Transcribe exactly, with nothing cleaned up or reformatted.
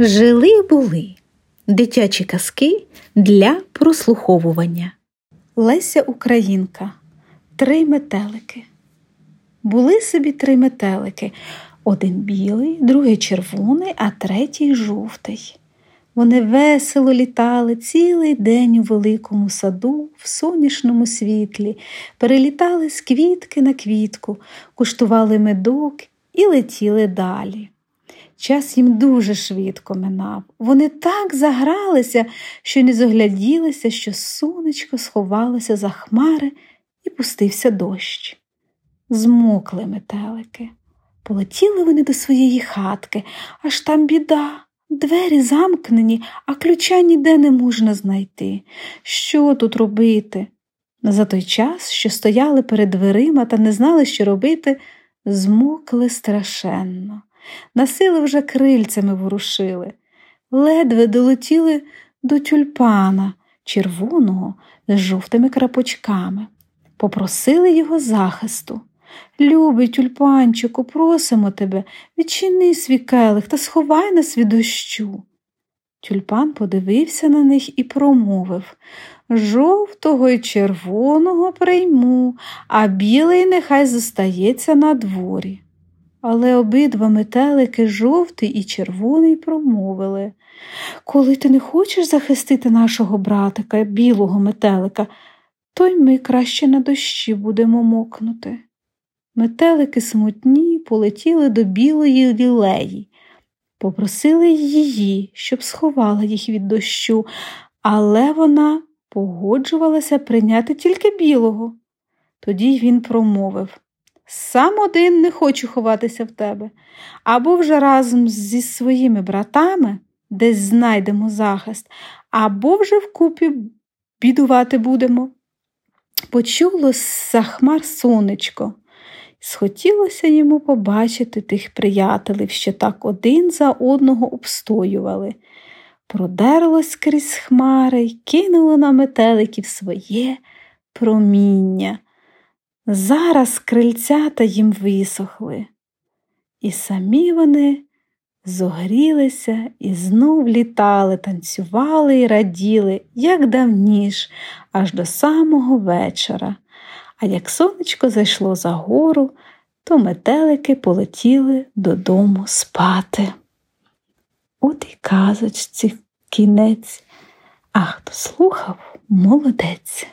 Жили-були. Дитячі казки для прослуховування. Леся Українка. Три метелики. Були собі три метелики. Один білий, другий червоний, а третій жовтий. Вони весело літали цілий день у великому саду, в сонячному світлі, перелітали з квітки на квітку, куштували медок і летіли далі. Час їм дуже швидко минав. Вони так загралися, що не зогляділися, що сонечко сховалося за хмари і пустився дощ. Змокли метелики. Полетіли вони до своєї хатки. Аж там біда. Двері замкнені, а ключа ніде не можна знайти. Що тут робити? За той час, що стояли перед дверима та не знали, що робити, змокли страшенно. Насили вже крильцями ворушили. Ледве долетіли до тюльпана, червоного з жовтими крапочками. Попросили його захисту. «Любий тюльпанчику, просимо тебе, відчини свій келих та сховай нас від дощу». Тюльпан подивився на них і промовив: «Жовтого й червоного прийму, а білий нехай зостається на дворі». Але обидва метелики, жовтий і червоний, промовили: «Коли ти не хочеш захистити нашого братика, білого метелика, то й ми краще на дощі будемо мокнути». Метелики смутні полетіли до білої лілеї. Попросили її, щоб сховала їх від дощу, але вона погоджувалася прийняти тільки білого. Тоді він промовив: «Сам один не хочу ховатися в тебе. Або вже разом зі своїми братами десь знайдемо захист, або вже вкупі бідувати будемо». Почуло з-за хмар сонечко. Схотілося йому побачити тих приятелів, що так один за одного обстоювали. Продерлось крізь хмари й кинуло на метеликів своє проміння. Зараз крильцята їм висохли. І самі вони зогрілися і знов літали, танцювали і раділи, як давніш, аж до самого вечора. А як сонечко зайшло за гору, то метелики полетіли додому спати. От і казочці кінець. А хто слухав, молодець.